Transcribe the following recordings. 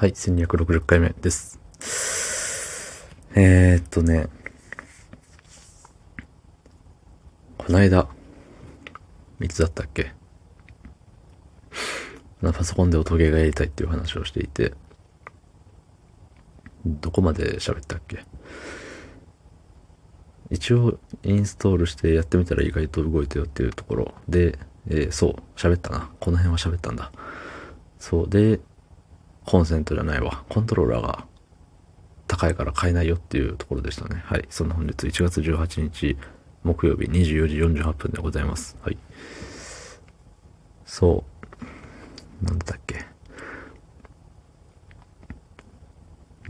はい、1260回目です。こないだ、いつだったっけ？パソコンで音ゲーがやりたいっていう話をしていて、どこまで喋ったっけ？一応インストールしてやってみたら意外と動いたよっていうところで、喋ったな。この辺は喋ったんだ。そうで、コンセントじゃないわ。コントローラーが高いから買えないよっていうところでしたね。はい。そんな本日1月18日木曜日24時48分でございます。はい。そう。なんだっけ。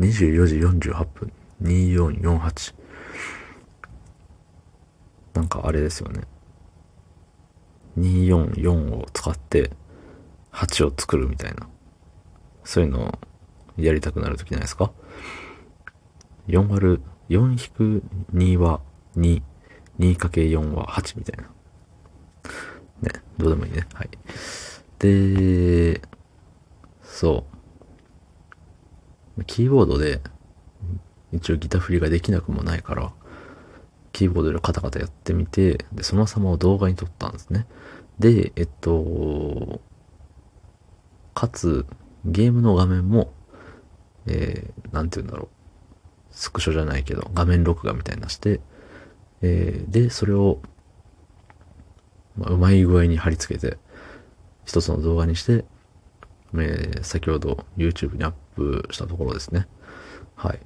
24時48分。2448。なんかあれですよね。244を使って8を作るみたいな。そういうのをやりたくなるときないですか？ 4 割る、4-2 は2、2×4 は8みたいな。ね、どうでもいいね。はい。で、そう。キーボードで、一応ギター振りができなくもないから、キーボードでカタカタやってみて、で、その様を動画に撮ったんですね。で、かつ、ゲームの画面も、なんて言うんだろう。スクショじゃないけど、画面録画みたいなして、で、それを、うまい具合に貼り付けて、一つの動画にして、先ほど YouTube にアップしたところですね。はい。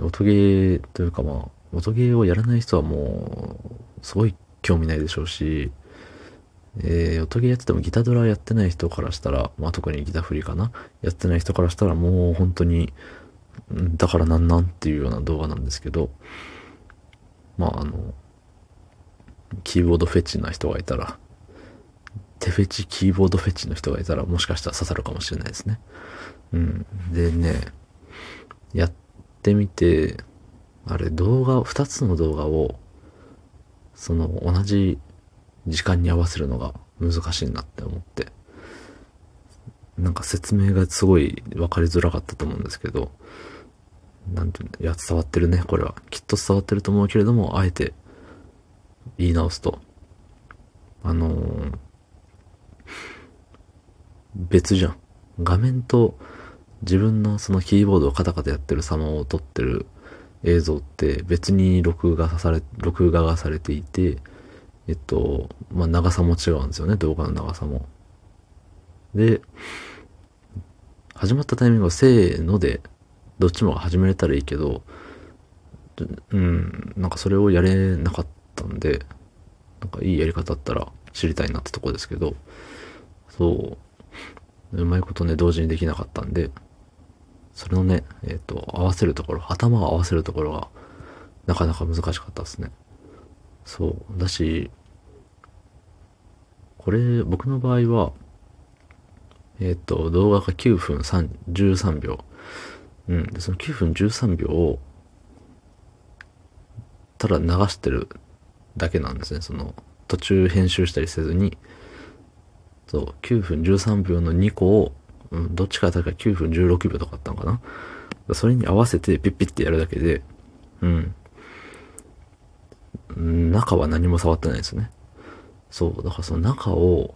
音ゲーというかまあ、音ゲーをやらない人はもう、すごい興味ないでしょうし、音ゲーやっててもギタドラやってない人からしたら、まあ、特にギタフリかなやってない人からしたらもう本当に、だからなんなんっていうような動画なんですけど、まあキーボードフェチな人がいたら、手フェチキーボードフェチの人がいたらもしかしたら刺さるかもしれないですね。うん。でね、やってみて、あれ動画、2つの動画を、その同じ時間に合わせるのが難しいなって思って。なんか説明がすごい分かりづらかったと思うんですけど、なんていうの、いや伝わってるね、これは。きっと伝わってると思うけれども、あえて言い直すと。別じゃん。画面と自分のそのキーボードをカタカタやってる様を撮ってる映像って別に録画がされていて、まあ、長さも違うんですよね、動画の長さも。で、始まったタイミングはせーので、どっちもが始めれたらいいけど、なんかそれをやれなかったんで、なんかいいやり方だったら知りたいなってとこですけど、そう、うまいことね、同時にできなかったんで、それのね、合わせるところ、頭を合わせるところが、なかなか難しかったですね。そうだし、これ僕の場合は動画が9分13秒、でその9分13秒をただ流してるだけなんですね。その途中編集したりせずに、そう9分13秒の2個を、どっちかだから9分16秒とかあったのかな。それに合わせてピッピッてやるだけで、中は何も触ってないですね。そう、だからその中を、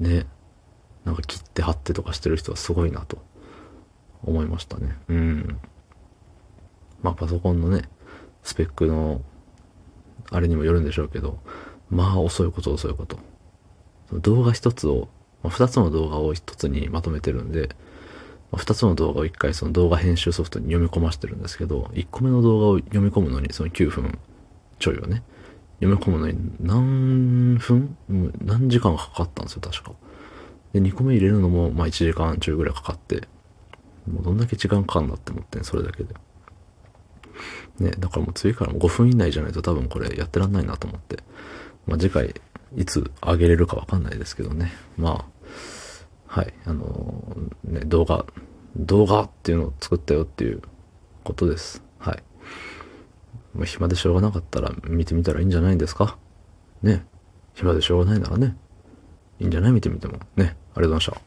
ね、なんか切って貼ってとかしてる人はすごいなと思いましたね。まあパソコンのね、スペックの、あれにもよるんでしょうけど、まあ遅いこと。動画一つを、二つの動画を一つにまとめてるんで、2つの動画を1回その動画編集ソフトに読み込ませてるんですけど、1個目の動画を読み込むのにその9分、ちょいをね、読み込むのに何時間かかったんですよ、確か。で、2個目入れるのも、まあ1時間ちょいぐらいかかって、もうどんだけ時間かかるんだって思ってん、それだけで。ね、だからもう次からも5分以内じゃないと多分これやってらんないなと思って。まあ次回、いつ上げれるかわかんないですけどね。まあ、はい、ね、動画っていうのを作ったよっていうことです。はい。暇でしょうがなかったら見てみたらいいんじゃないんですかね。暇でしょうがないならね。いいんじゃない？見てみても。ね。ありがとうございました。